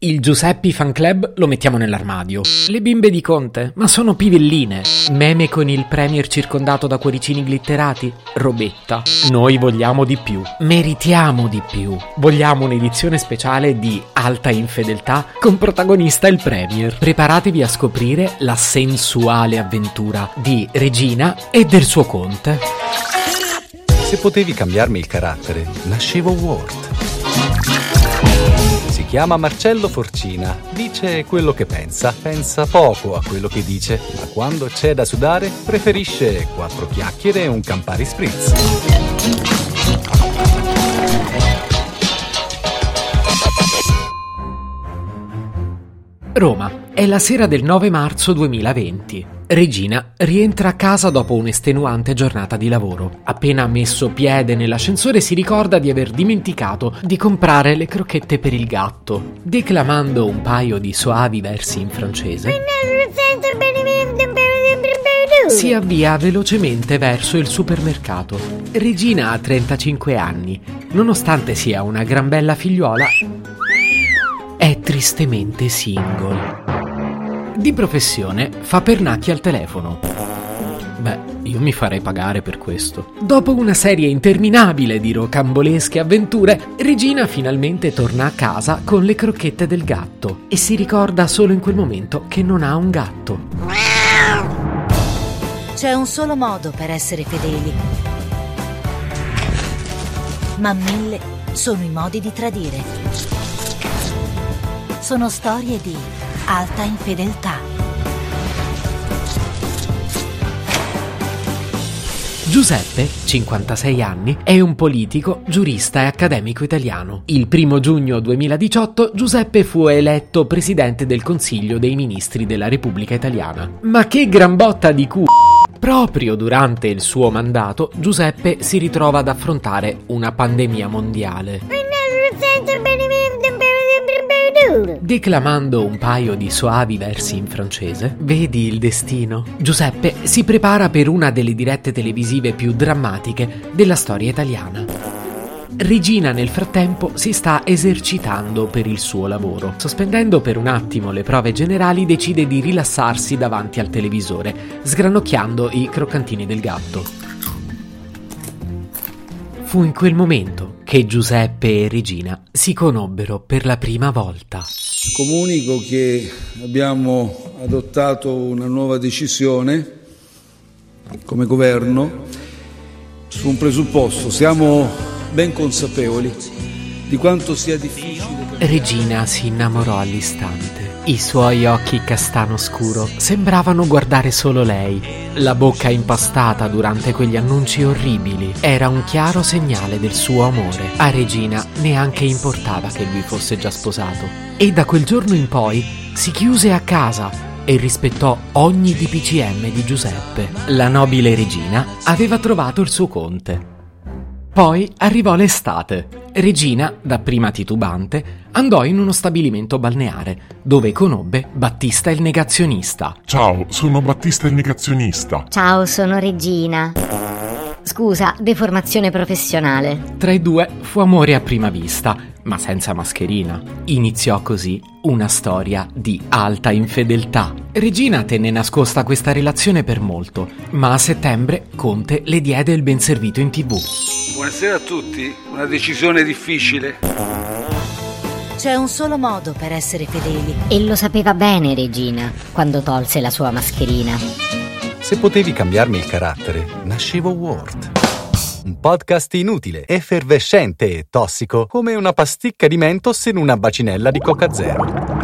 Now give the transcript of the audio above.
Il Giuseppi fan club lo mettiamo nell'armadio. Le bimbe di Conte, ma sono pivelline. Meme con il premier circondato da cuoricini glitterati. Robetta. Noi vogliamo di più. Meritiamo di più. Vogliamo un'edizione speciale di Alta Infedeltà con protagonista il premier. Preparatevi a scoprire la sensuale avventura di Regina e del suo Conte. Se potevi cambiarmi il carattere, nascevo Word. Si chiama Marcello Forcina, dice quello che pensa, pensa poco a quello che dice, ma quando c'è da sudare preferisce 4 chiacchiere e un Campari Spritz. Roma. È la sera del 9 marzo 2020. Regina rientra a casa dopo un'estenuante giornata di lavoro. Appena messo piede nell'ascensore si ricorda di aver dimenticato di comprare le crocchette per il gatto. Declamando un paio di soavi versi in francese, si avvia velocemente verso il supermercato. Regina ha 35 anni. Nonostante sia una gran bella figliuola, è tristemente single. Di professione fa pernacchi al telefono. Beh, io mi farei pagare per questo. Dopo una serie interminabile di rocambolesche avventure, Regina finalmente torna a casa con le crocchette del gatto e si ricorda solo in quel momento che non ha un gatto. C'è un solo modo per essere fedeli, ma 1000 sono i modi di tradire. Sono storie di Alta Infedeltà. Giuseppe, 56 anni, è un politico, giurista e accademico italiano. Il 1 giugno 2018 Giuseppe fu eletto presidente del Consiglio dei Ministri della Repubblica Italiana. Ma che gran botta di culo! Proprio durante il suo mandato Giuseppe si ritrova ad affrontare una pandemia mondiale. Declamando un paio di soavi versi in francese, vedi il destino. Giuseppe si prepara per una delle dirette televisive più drammatiche della storia italiana. Regina nel frattempo si sta esercitando per il suo lavoro. Sospendendo per un attimo le prove generali, decide di rilassarsi davanti al televisore, sgranocchiando i croccantini del gatto. Fu in quel momento che Giuseppe e Regina si conobbero per la prima volta. Comunico che abbiamo adottato una nuova decisione come governo su un presupposto. Siamo ben consapevoli di quanto sia difficile. Regina si innamorò all'istante. I suoi occhi castano scuro sembravano guardare solo lei. La bocca impastata durante quegli annunci orribili era un chiaro segnale del suo amore. A Regina neanche importava che lui fosse già sposato. E da quel giorno in poi si chiuse a casa e rispettò ogni DPCM di Giuseppe. La nobile Regina aveva trovato il suo Conte. Poi arrivò l'estate. Regina, dapprima titubante, andò in uno stabilimento balneare, dove conobbe Battista il Negazionista. Ciao, sono Battista il Negazionista. Ciao, sono Regina. Scusa, deformazione professionale. Tra i due fu amore a prima vista, ma senza mascherina. Iniziò così una storia di alta infedeltà. Regina tenne nascosta questa relazione per molto, ma a settembre Conte le diede il ben servito in TV. Buonasera a tutti, una decisione difficile. C'è un solo modo per essere fedeli. E lo sapeva bene Regina quando tolse la sua mascherina. Se potevi cambiarmi il carattere, nascevo Word. Un podcast inutile, effervescente e tossico come una pasticca di mentos in una bacinella di Coca Zero.